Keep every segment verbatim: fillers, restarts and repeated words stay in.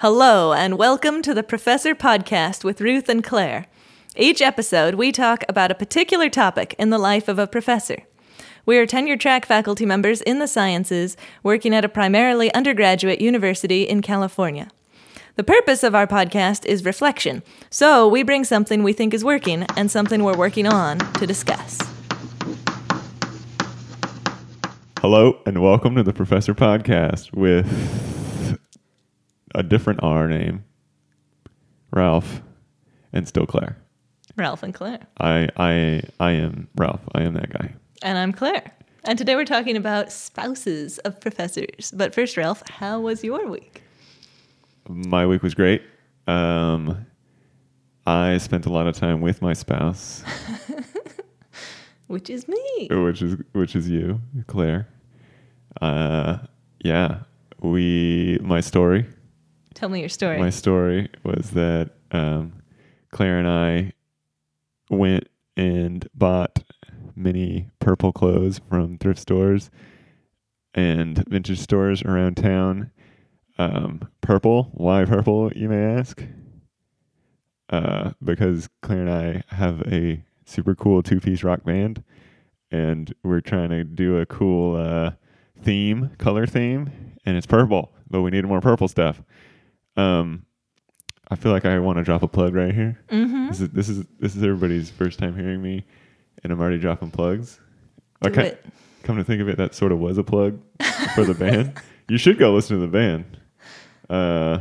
Hello, and welcome to the Professor Podcast with Ruth and Claire. Each episode, we talk about a particular topic in the life of a professor. We are tenure track faculty members in the sciences working at a primarily undergraduate university in California. The purpose of our podcast is reflection, so we bring something we think is working and something we're working on to discuss. Hello, and welcome to the Professor Podcast with a different R name, Ralph, and still Claire. Ralph and Claire. I I I am Ralph. I am that guy. And I'm Claire. And today we're talking about spouses of professors. But first, Ralph, how was your week? My week was great. Um, I spent a lot of time with my spouse, which is me, which is which is you, Claire. Uh, yeah, we. My story. Tell me your story. My story was that um, Claire and I went and bought many purple clothes from thrift stores and vintage stores around town. Um, purple? Why purple, you may ask? Uh, because Claire and I have a super cool two-piece rock band, and we're trying to do a cool uh, theme, color theme, and it's purple, but we needed more purple stuff. Um, I feel like I want to drop a plug right here. Mm-hmm. This is this is this is everybody's first time hearing me, and I'm already dropping plugs. Do okay, it. Come to think of it, that sort of was a plug for the band. You should go listen to the band. Uh,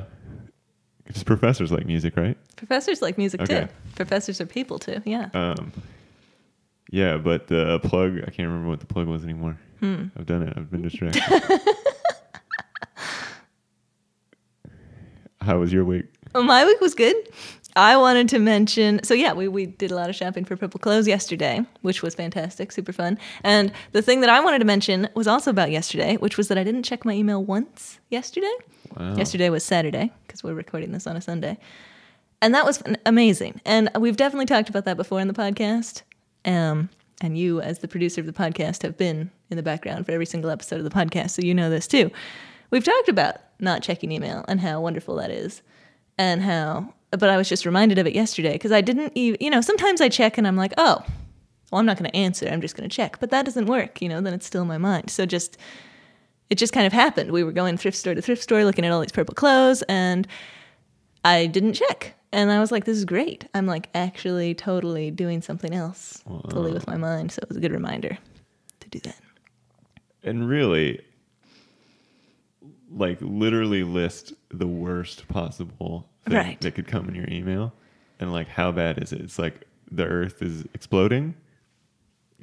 because professors like music, right? Professors like music okay. too. Professors are people too. Yeah. Um. Yeah, but the plug, I can't remember what the plug was anymore. Hmm. I've done it. I've been distracted. How was your week? Well, my week was good. I wanted to mention, so yeah, we, we did a lot of shopping for purple clothes yesterday, which was fantastic, super fun. And the thing that I wanted to mention was also about yesterday, which was that I didn't check my email once yesterday. Wow. Yesterday was Saturday, because we're recording this on a Sunday. And that was amazing. And we've definitely talked about that before in the podcast. Um, and you, as the producer of the podcast, have been in the background for every single episode of the podcast, so you know this too. We've talked about not checking email and how wonderful that is and how, but I was just reminded of it yesterday because I didn't even, you know, sometimes I check and I'm like, oh, well, I'm not going to answer. I'm just going to check, but that doesn't work. You know, then it's still in my mind. So just, it just kind of happened. We were going thrift store to thrift store, looking at all these purple clothes, and I didn't check. And I was like, this is great. I'm like actually totally doing something else wow. totally with my mind. So it was a good reminder to do that. And really, like literally list the worst possible thing right. that could come in your email, and like how bad is it? It's like the earth is exploding.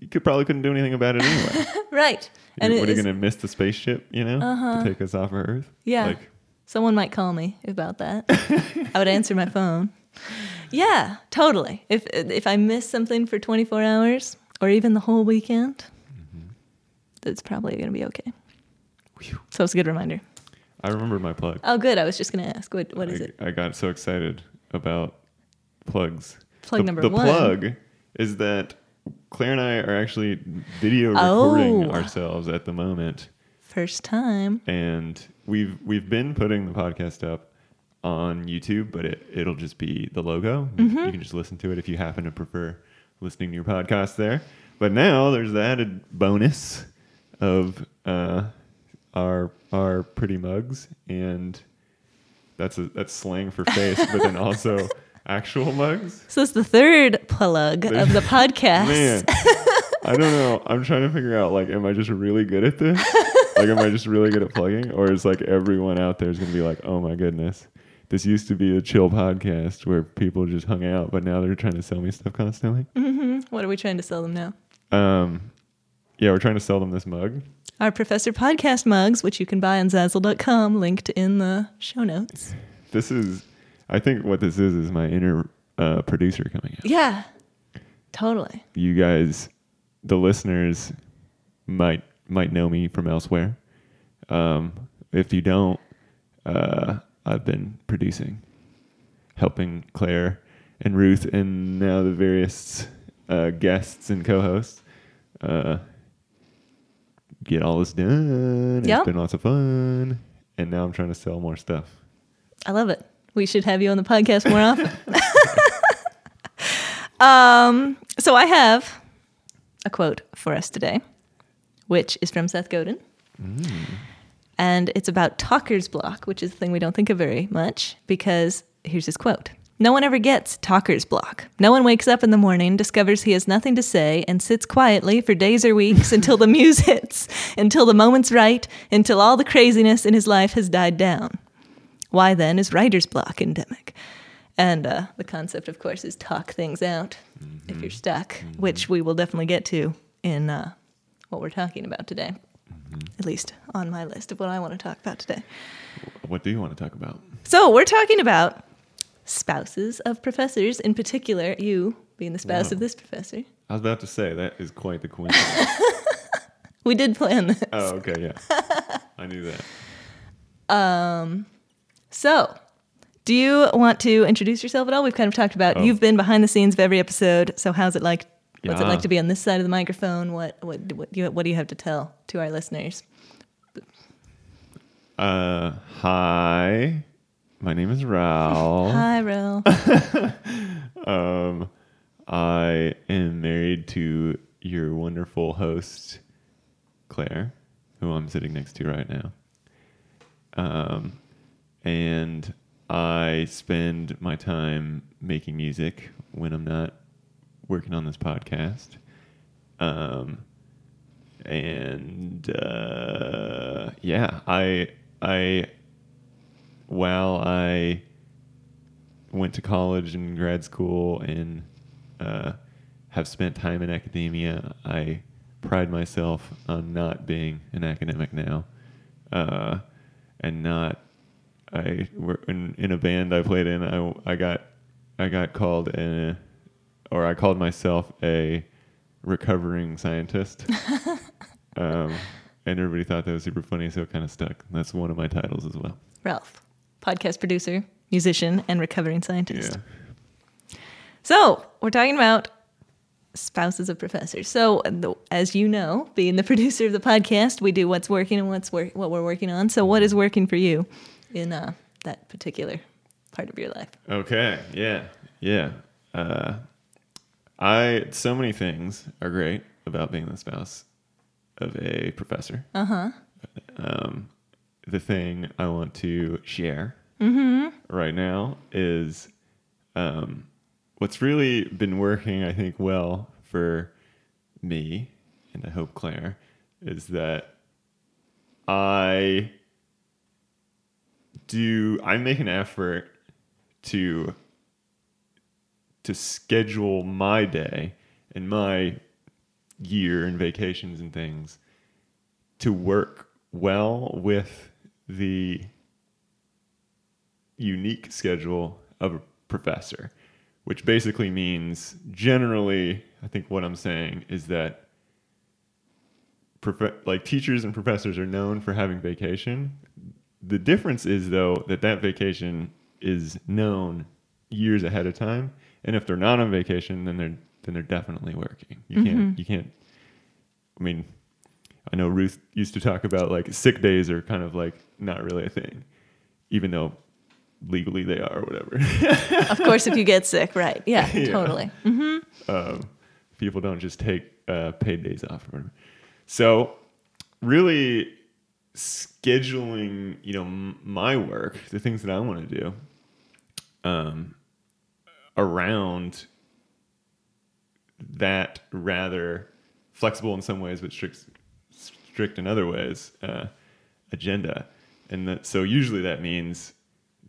You could probably couldn't do anything about it anyway. Right. You're, and what are you going to miss the spaceship, you know, uh-huh. to take us off our earth? Yeah. Like, someone might call me about that. I would answer my phone. Yeah, totally. If, if I miss something for twenty-four hours or even the whole weekend, mm-hmm. it's probably going to be okay. Whew. So it's a good reminder. I remember my plug. Oh, good. I was just going to ask, what what is I, it? I got so excited about plugs. Plug the, number the one. The plug is that Claire and I are actually video recording oh. ourselves at the moment. First time. And we've we've been putting the podcast up on YouTube, but it, it'll just be the logo. Mm-hmm. You can just listen to it if you happen to prefer listening to your podcast there. But now there's the added bonus of... Uh, Our our pretty mugs, and that's a, that's slang for face, but then also actual mugs. So it's the third plug of the podcast. Man, I don't know. I'm trying to figure out, like, am I just really good at this? Like, am I just really good at plugging, or is like everyone out there is gonna be like, oh my goodness, this used to be a chill podcast where people just hung out, but now they're trying to sell me stuff constantly. Mm-hmm. What are we trying to sell them now? Um, yeah, we're trying to sell them this mug. Our Professor Podcast mugs, which you can buy on Zazzle dot com, linked in the show notes. This is, I think what this is, is my inner uh, producer coming out. Yeah, totally. You guys, the listeners, might might know me from elsewhere. Um, if you don't, uh, I've been producing, helping Claire and Ruth and now the various uh, guests and co-hosts. Uh Get all this done. Yep. It's been lots of fun. And now I'm trying to sell more stuff. I love it. We should have you on the podcast more often. um, so I have a quote for us today, which is from Seth Godin. Mm. And it's about talker's block, which is the thing we don't think of very much, because here's his quote. "No one ever gets talker's block. No one wakes up in the morning, discovers he has nothing to say, and sits quietly for days or weeks until the muse hits, until the moment's right, until all the craziness in his life has died down. Why then is writer's block endemic?" And uh, the concept, of course, is talk things out mm-hmm. if you're stuck, mm-hmm. which we will definitely get to in uh, what we're talking about today, mm-hmm. at least on my list of what I want to talk about today. What do you want to talk about? So we're talking about spouses of professors, in particular, you being the spouse Whoa. of this professor. I was about to say, that is quite the coincidence. We did plan this. Oh, okay, yeah. I knew that. Um, so, do you want to introduce yourself at all? We've kind of talked about, oh. you've been behind the scenes of every episode, so how's it like, what's yeah. it like to be on this side of the microphone? What what what do you, what do you have to tell to our listeners? Uh, hi. My name is Raul. Hi, Raul. um, I am married to your wonderful host, Claire, who I'm sitting next to right now. Um, and I spend my time making music when I'm not working on this podcast. Um, and uh, yeah, I I. While I went to college and grad school and uh, have spent time in academia, I pride myself on not being an academic now, uh, and not. I were in, in a band I played in. I, I got I got called a, or I called myself a recovering scientist, um, and everybody thought that was super funny, so it kind of stuck. That's one of my titles as well. Ralph. Podcast producer, musician, and recovering scientist. Yeah. So we're talking about spouses of professors. So as you know, being the producer of the podcast, we do what's working and what's wor- what we're working on. So what is working for you in uh, that particular part of your life? Okay. Yeah. Yeah. Uh, I so many things are great about being the spouse of a professor. Uh huh. Um. The thing I want to share mm-hmm. right now is um, what's really been working, I think, well for me, and I hope Claire, is that I do, I make an effort to to schedule my day and my year and vacations and things to work well with the unique schedule of a professor, which basically means generally, I think what I'm saying is that prof- like teachers and professors are known for having vacation. The difference is, though, that that vacation is known years ahead of time, and if they're not on vacation, then they're then they're definitely working. You mm-hmm. can't you can't. I mean. I know Ruth used to talk about like sick days are kind of like not really a thing, even though legally they are or whatever. Of course, if you get sick, right. Yeah, yeah. Totally. Mm-hmm. Um, people don't just take uh, paid days off. Or whatever. So really scheduling, you know, m- my work, the things that I want to do um, around that rather flexible in some ways, but strict strict in other ways, uh, agenda. And that, so usually that means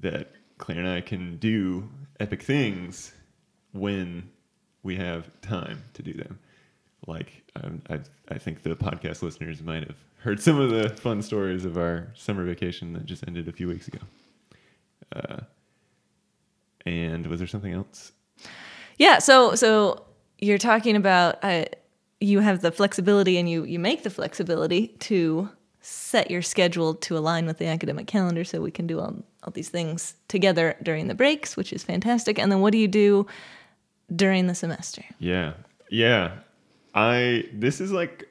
that Claire and I can do epic things when we have time to do them. Like, um, I I think the podcast listeners might have heard some of the fun stories of our summer vacation that just ended a few weeks ago. Uh, and was there something else? Yeah, so so you're talking about... I, you have the flexibility and you, you make the flexibility to set your schedule to align with the academic calendar so we can do all, all these things together during the breaks, which is fantastic. And then what do you do during the semester? Yeah. Yeah. I, this is like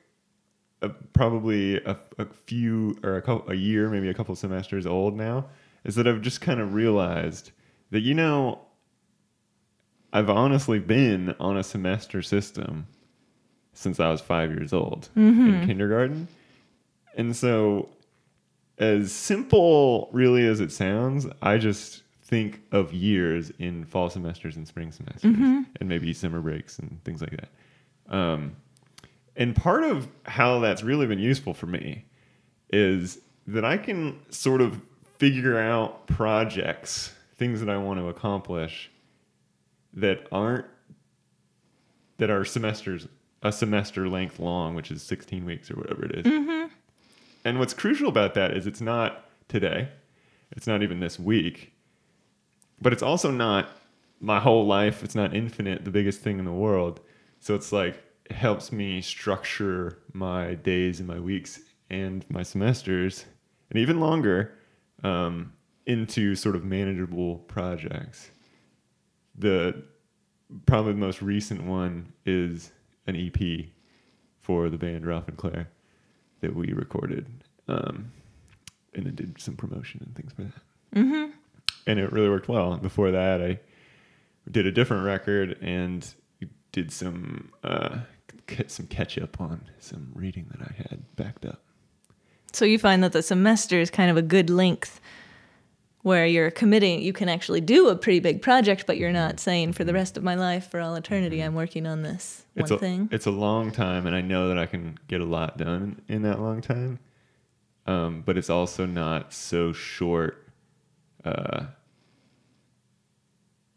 a, probably a, a few or a couple, a year, maybe a couple semesters old now. is that I've just kind of realized that, you know, I've honestly been on a semester system since I was five years old mm-hmm. in kindergarten. And so, as simple really as it sounds, I just think of years in fall semesters and spring semesters mm-hmm. and maybe summer breaks and things like that. Um, and part of how that's really been useful for me is that I can sort of figure out projects, things that I want to accomplish that aren't, that are semesters, a semester length long, which is sixteen weeks or whatever it is. Mm-hmm. And what's crucial about that is it's not today. It's not even this week. But it's also not my whole life. It's not infinite, the biggest thing in the world. So it's like, it helps me structure my days and my weeks and my semesters, and even longer, um, into sort of manageable projects. The probably the most recent one is an E P for the band Ralph and Claire that we recorded, um, and then did some promotion and things for that. Mm-hmm. And it really worked well. Before that, I did a different record and did some uh, some catch up on some reading that I had backed up. So you find that the semester is kind of a good length where you're committing, you can actually do a pretty big project, but you're not saying for the rest of my life, for all eternity, I'm working on this one it's a, thing. It's a long time, and I know that I can get a lot done in that long time, um, but it's also not so short. Uh,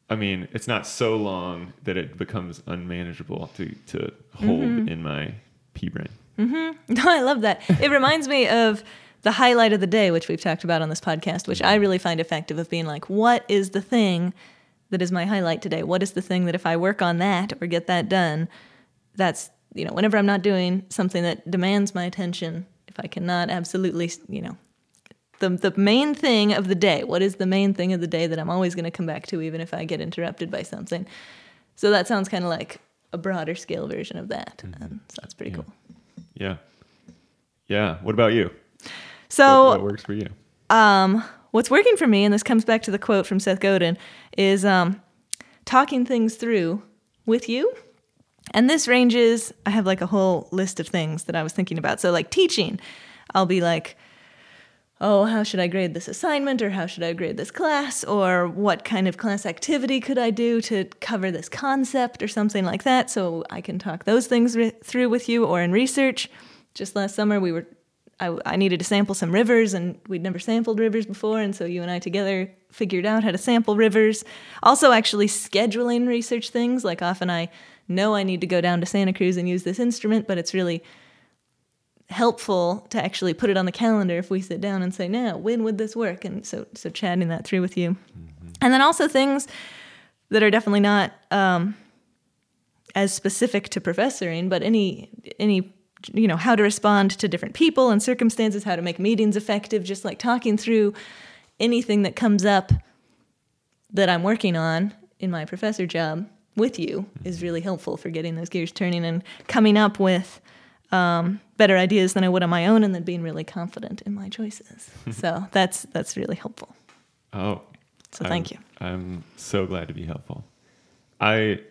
I mean, it's not so long that it becomes unmanageable to, to hold mm-hmm. in my pea brain. Mm-hmm. No, I love that. It reminds me of the highlight of the day, which we've talked about on this podcast, which I really find effective, of being like, what is the thing that is my highlight today? What is the thing that if I work on that or get that done, that's, you know, whenever I'm not doing something that demands my attention, if I cannot absolutely, you know, the the main thing of the day, what is the main thing of the day that I'm always going to come back to, even if I get interrupted by something? So that sounds kind of like a broader scale version of that. Mm-hmm. Um, so that's pretty yeah. cool. Yeah. Yeah. What about you? So what works for you? Um, what's working for me, and this comes back to the quote from Seth Godin, is um, talking things through with you. And this ranges, I have like a whole list of things that I was thinking about. So like teaching, I'll be like, oh, how should I grade this assignment, or how should I grade this class, or what kind of class activity could I do to cover this concept or something like that. So I can talk those things re- through with you, or in research. Just last summer we were I, I needed to sample some rivers, and we'd never sampled rivers before, and so you and I together figured out how to sample rivers. Also actually scheduling research things, like often I know I need to go down to Santa Cruz and use this instrument, but it's really helpful to actually put it on the calendar if we sit down and say, now, when would this work? And so so chatting that through with you. Mm-hmm. And then also things that are definitely not um, as specific to professoring, but any any you know, how to respond to different people and circumstances, how to make meetings effective, just like talking through anything that comes up that I'm working on in my professor job with you is really helpful for getting those gears turning and coming up with um, better ideas than I would on my own, and then being really confident in my choices. So that's that's really helpful. Oh. So I'm, thank you. I'm so glad to be helpful. I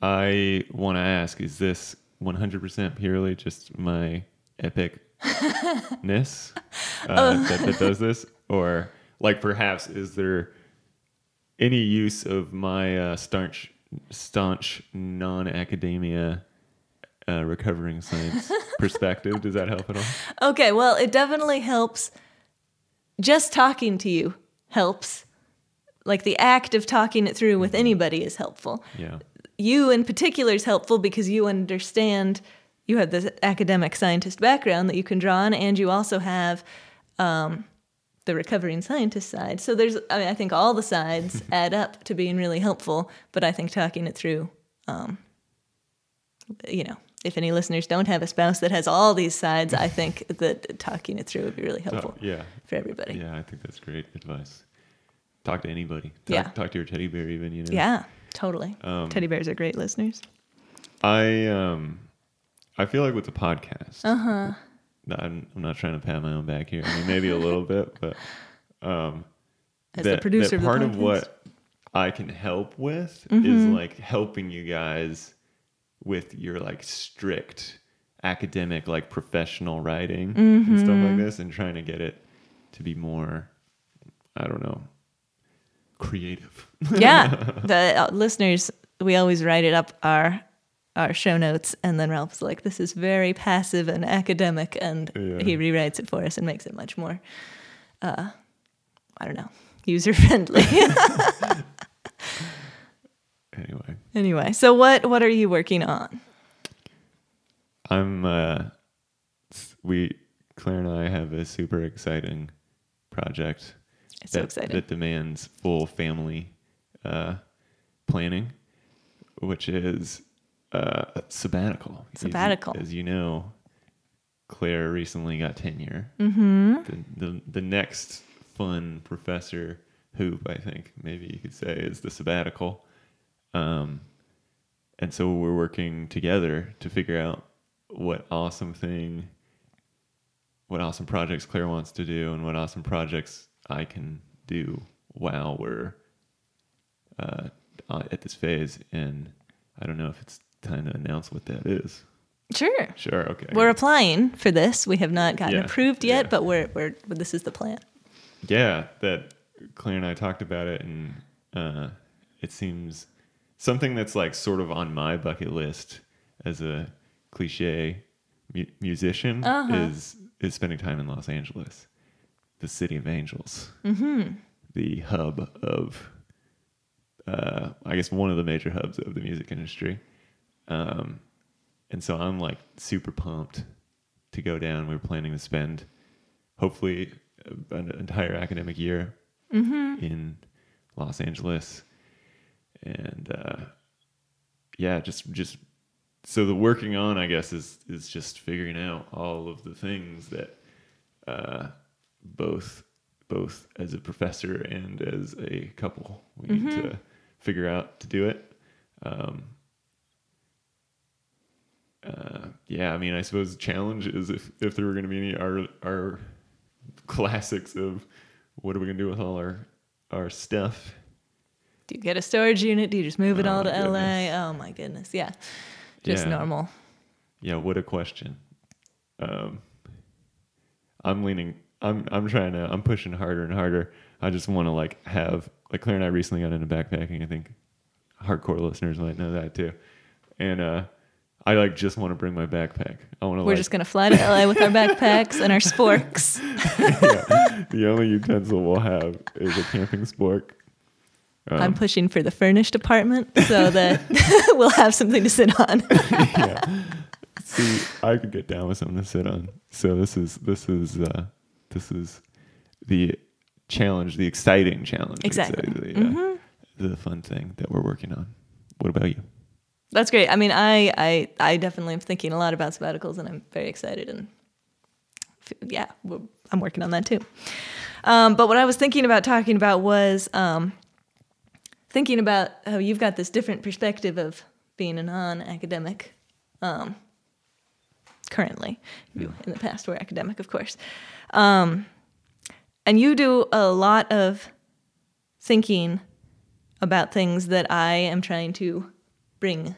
I want to ask, is this one hundred percent purely just my epicness uh, oh. that, that does this? Or, like, perhaps is there any use of my uh, staunch, staunch non-academia uh, recovering science perspective? Does that help at all? Okay, well, it definitely helps. Just talking to you helps. Like, the act of talking it through with anybody is helpful. Yeah. You in particular is helpful because you understand, you have this academic scientist background that you can draw on, and you also have um, the recovering scientist side. So there's, I mean, I think all the sides add up to being really helpful, but I think talking it through, um, you know, if any listeners don't have a spouse that has all these sides, I think that talking it through would be really helpful oh, yeah. for everybody. Yeah, I think that's great advice. Talk to anybody. Talk, yeah. talk to your teddy bear even, you know. Yeah. Totally. Um, Teddy bears are great listeners. I um, I feel like with the podcast, uh-huh. I'm, I'm not trying to pat my own back here. I mean, maybe a little bit, but um, as that, the producer of the podcast. Part of what I can help with mm-hmm. is like helping you guys with your like strict academic, like professional writing mm-hmm. and stuff like this, and trying to get it to be more, I don't know, creative. Yeah. The uh, listeners, we always write it up our our show notes, and then Ralph's like, this is very passive and academic, and yeah. he rewrites it for us and makes it much more, uh, I don't know, user friendly. Anyway. Anyway, so what what are you working on? I'm uh, we Claire and I have a super exciting project. It's that, so exciting. That demands full family uh, planning, which is uh, sabbatical. Sabbatical, as, as you know, Claire recently got tenure. Mm-hmm. The, the the next fun professor hoop, I think, maybe you could say, is the sabbatical. Um, and so we're working together to figure out what awesome thing, what awesome projects Claire wants to do, and what awesome projects I can do while we're uh, at this phase. And I don't know if it's time to announce what that is. Sure. Sure. Okay. We're applying for this. We have not gotten yeah. approved yet, yeah. but we're we're this is the plan. Yeah, that Claire and I talked about it, and uh, it seems something that's like sort of on my bucket list as a cliche mu- musician uh-huh. is is spending time in Los Angeles, the city of angels, mm-hmm. the hub of, uh, I guess one of the major hubs of the music industry. Um, and so I'm like super pumped to go down. We were planning to spend hopefully an entire academic year mm-hmm. in Los Angeles. And uh, yeah, just just so the working on, I guess, is is just figuring out all of the things that uh, both both as a professor and as a couple we mm-hmm. need to figure out to do it. Um, uh, yeah, I mean, I suppose the challenge is if, if there were going to be any our our classics of what are we going to do with all our our stuff. Do you get a storage unit? Do you just move oh it all to goodness. L A? Oh my goodness. Yeah. Just yeah. normal. Yeah. What a question. Um, I'm leaning, I'm, I'm trying to, I'm pushing harder and harder. I just want to like have, like Claire and I recently got into backpacking. I think hardcore listeners might know that too. And, uh, I like just want to bring my backpack. I want to. We're like, just gonna fly to L A with our backpacks and our sporks. Yeah. The only utensil we'll have is a camping spork. Um, I'm pushing for the furnished apartment so that we'll have something to sit on. Yeah. See, I could get down with something to sit on. So this is this is uh, this is the challenge, the exciting challenge. Exactly. Exactly yeah. mm-hmm. The fun thing that we're working on. What about you? That's great. I mean, I I, I definitely am thinking a lot about sabbaticals, and I'm very excited. And yeah, I'm working on that too. Um, but what I was thinking about talking about was. Um, thinking about how you've got this different perspective of being a non-academic um, currently. You in the past were academic, of course. Um, and you do a lot of thinking about things that I am trying to bring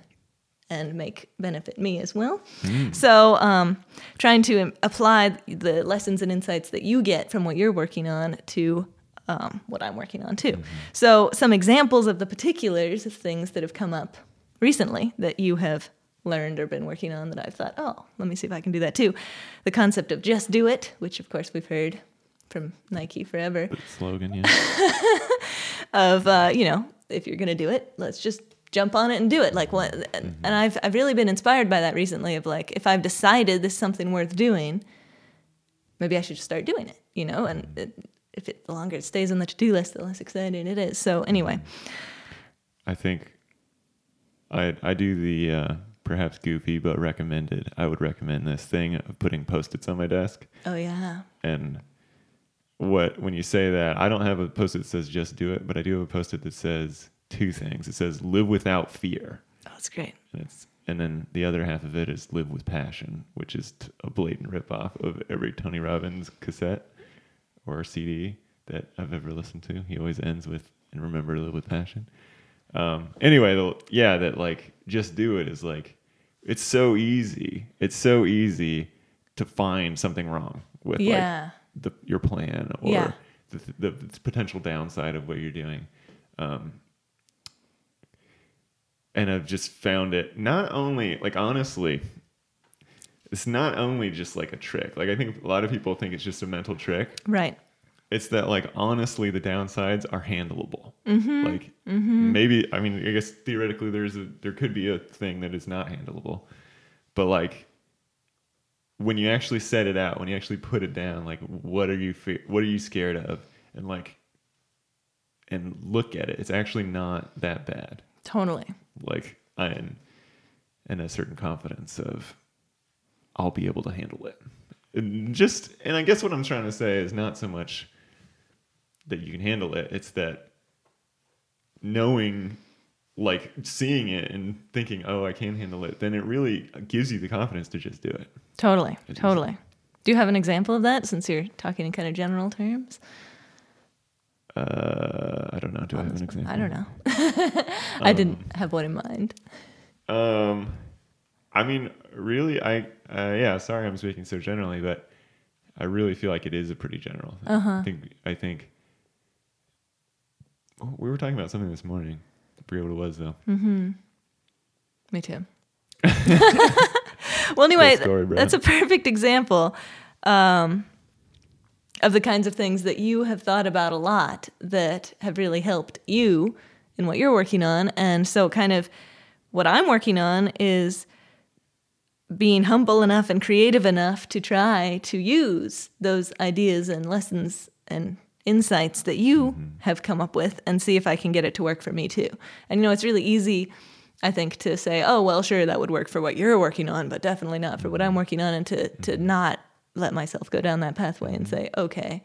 and make benefit me as well. Mm. So um, trying to apply the lessons and insights that you get from what you're working on to Um, what I'm working on too. Mm-hmm. So some examples of the particulars of things that have come up recently that you have learned or been working on that I've thought, oh, let me see if I can do that too. The concept of just do it, which of course we've heard from Nike forever. The slogan, yeah. of, uh, you know, if you're going to do it, let's just jump on it and do it. Like what? Mm-hmm. And I've, I've really been inspired by that recently of like, if I've decided this is something worth doing, maybe I should just start doing it, you know, and mm-hmm. it, If it the longer it stays on the to-do list, the less exciting it is. So anyway, I think I I do the uh, perhaps goofy but recommended. I would recommend this thing of putting Post-its on my desk. Oh yeah. And what when you say that, I don't have a Post-it that says just do it, but I do have a Post-it that says two things. It says live without fear. Oh, that's great. And it's and then the other half of it is live with passion, which is t- a blatant ripoff of every Tony Robbins cassette. Or C D that I've ever listened to. He always ends with, and remember to live with passion. Um, anyway, the, yeah, that like, just do it is like, it's so easy. It's so easy to find something wrong with yeah. like the, your plan or yeah. the, the, the potential downside of what you're doing. Um, and I've just found it not only like, honestly, it's not only just like a trick. Like I think a lot of people think it's just a mental trick. Right. It's that like, honestly, the downsides are handleable. Mm-hmm. Like mm-hmm. maybe, I mean, I guess theoretically there's a, there could be a thing that is not handleable, but like when you actually set it out, when you actually put it down, like what are you, fe- what are you scared of? And like, and look at it. It's actually not that bad. Totally. Like I'm in a certain confidence of I'll be able to handle it. And just, and I guess what I'm trying to say is not so much that you can handle it. It's that knowing, like seeing it and thinking, oh, I can handle it. Then it really gives you the confidence to just do it. Totally. It totally. Just, do you have an example of that since you're talking in kind of general terms? Uh, I don't know. Do I have an example? I don't know. I um, didn't have one in mind. Um, I mean, really, I, uh, yeah, sorry I'm speaking so generally, but I really feel like it is a pretty general thing. Uh-huh. I think, I think oh, we were talking about something this morning. I forget what it was though. Mm-hmm. Me too. Well, anyway, story, that's a perfect example, um, of the kinds of things that you have thought about a lot that have really helped you in what you're working on. And so kind of what I'm working on is being humble enough and creative enough to try to use those ideas and lessons and insights that you mm-hmm. have come up with and see if I can get it to work for me too. And, you know, it's really easy, I think, to say, oh, well, sure, that would work for what you're working on, but definitely not for what I'm working on, and to, to not let myself go down that pathway and say, okay,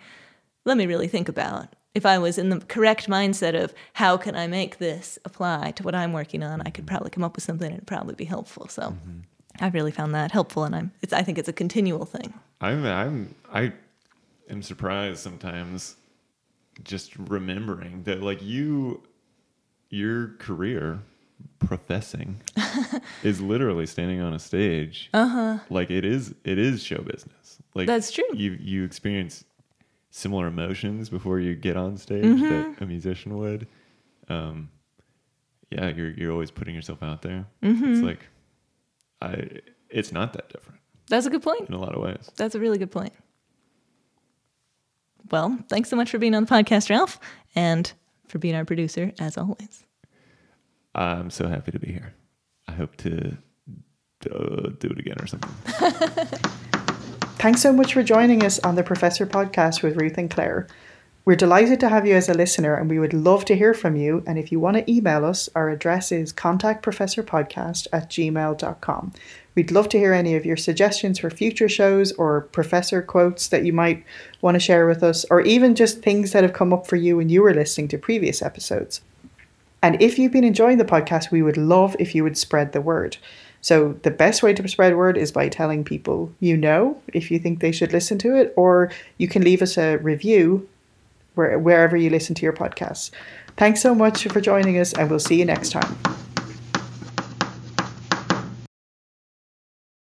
let me really think about if I was in the correct mindset of how can I make this apply to what I'm working on, I could probably come up with something and it'd probably be helpful. So mm-hmm. I've really found that helpful, and I'm. It's, I think it's a continual thing. I'm. I'm. I am surprised sometimes, just remembering that, like you, your career, professing, is literally standing on a stage. Uh huh. Like it is. It is show business. Like that's true. You you experience similar emotions before you get on stage mm-hmm. that a musician would. Um, yeah, you're you're always putting yourself out there. Mm-hmm. It's like. I, it's not that different. That's a good point. In a lot of ways. That's a really good point. Well, thanks so much for being on the podcast, Ralph, and for being our producer, as always. I'm so happy to be here. I hope to uh, do it again or something. Thanks so much for joining us on the Professor Podcast with Ruth and Claire. We're delighted to have you as a listener, and we would love to hear from you. And if you want to email us, our address is contact professor podcast at gmail dot com. We'd love to hear any of your suggestions for future shows or professor quotes that you might want to share with us, or even just things that have come up for you when you were listening to previous episodes. And if you've been enjoying the podcast, we would love if you would spread the word. So the best way to spread word is by telling people you know if you think they should listen to it, or you can leave us a review wherever you listen to your podcasts. Thanks so much for joining us, and we'll see you next time.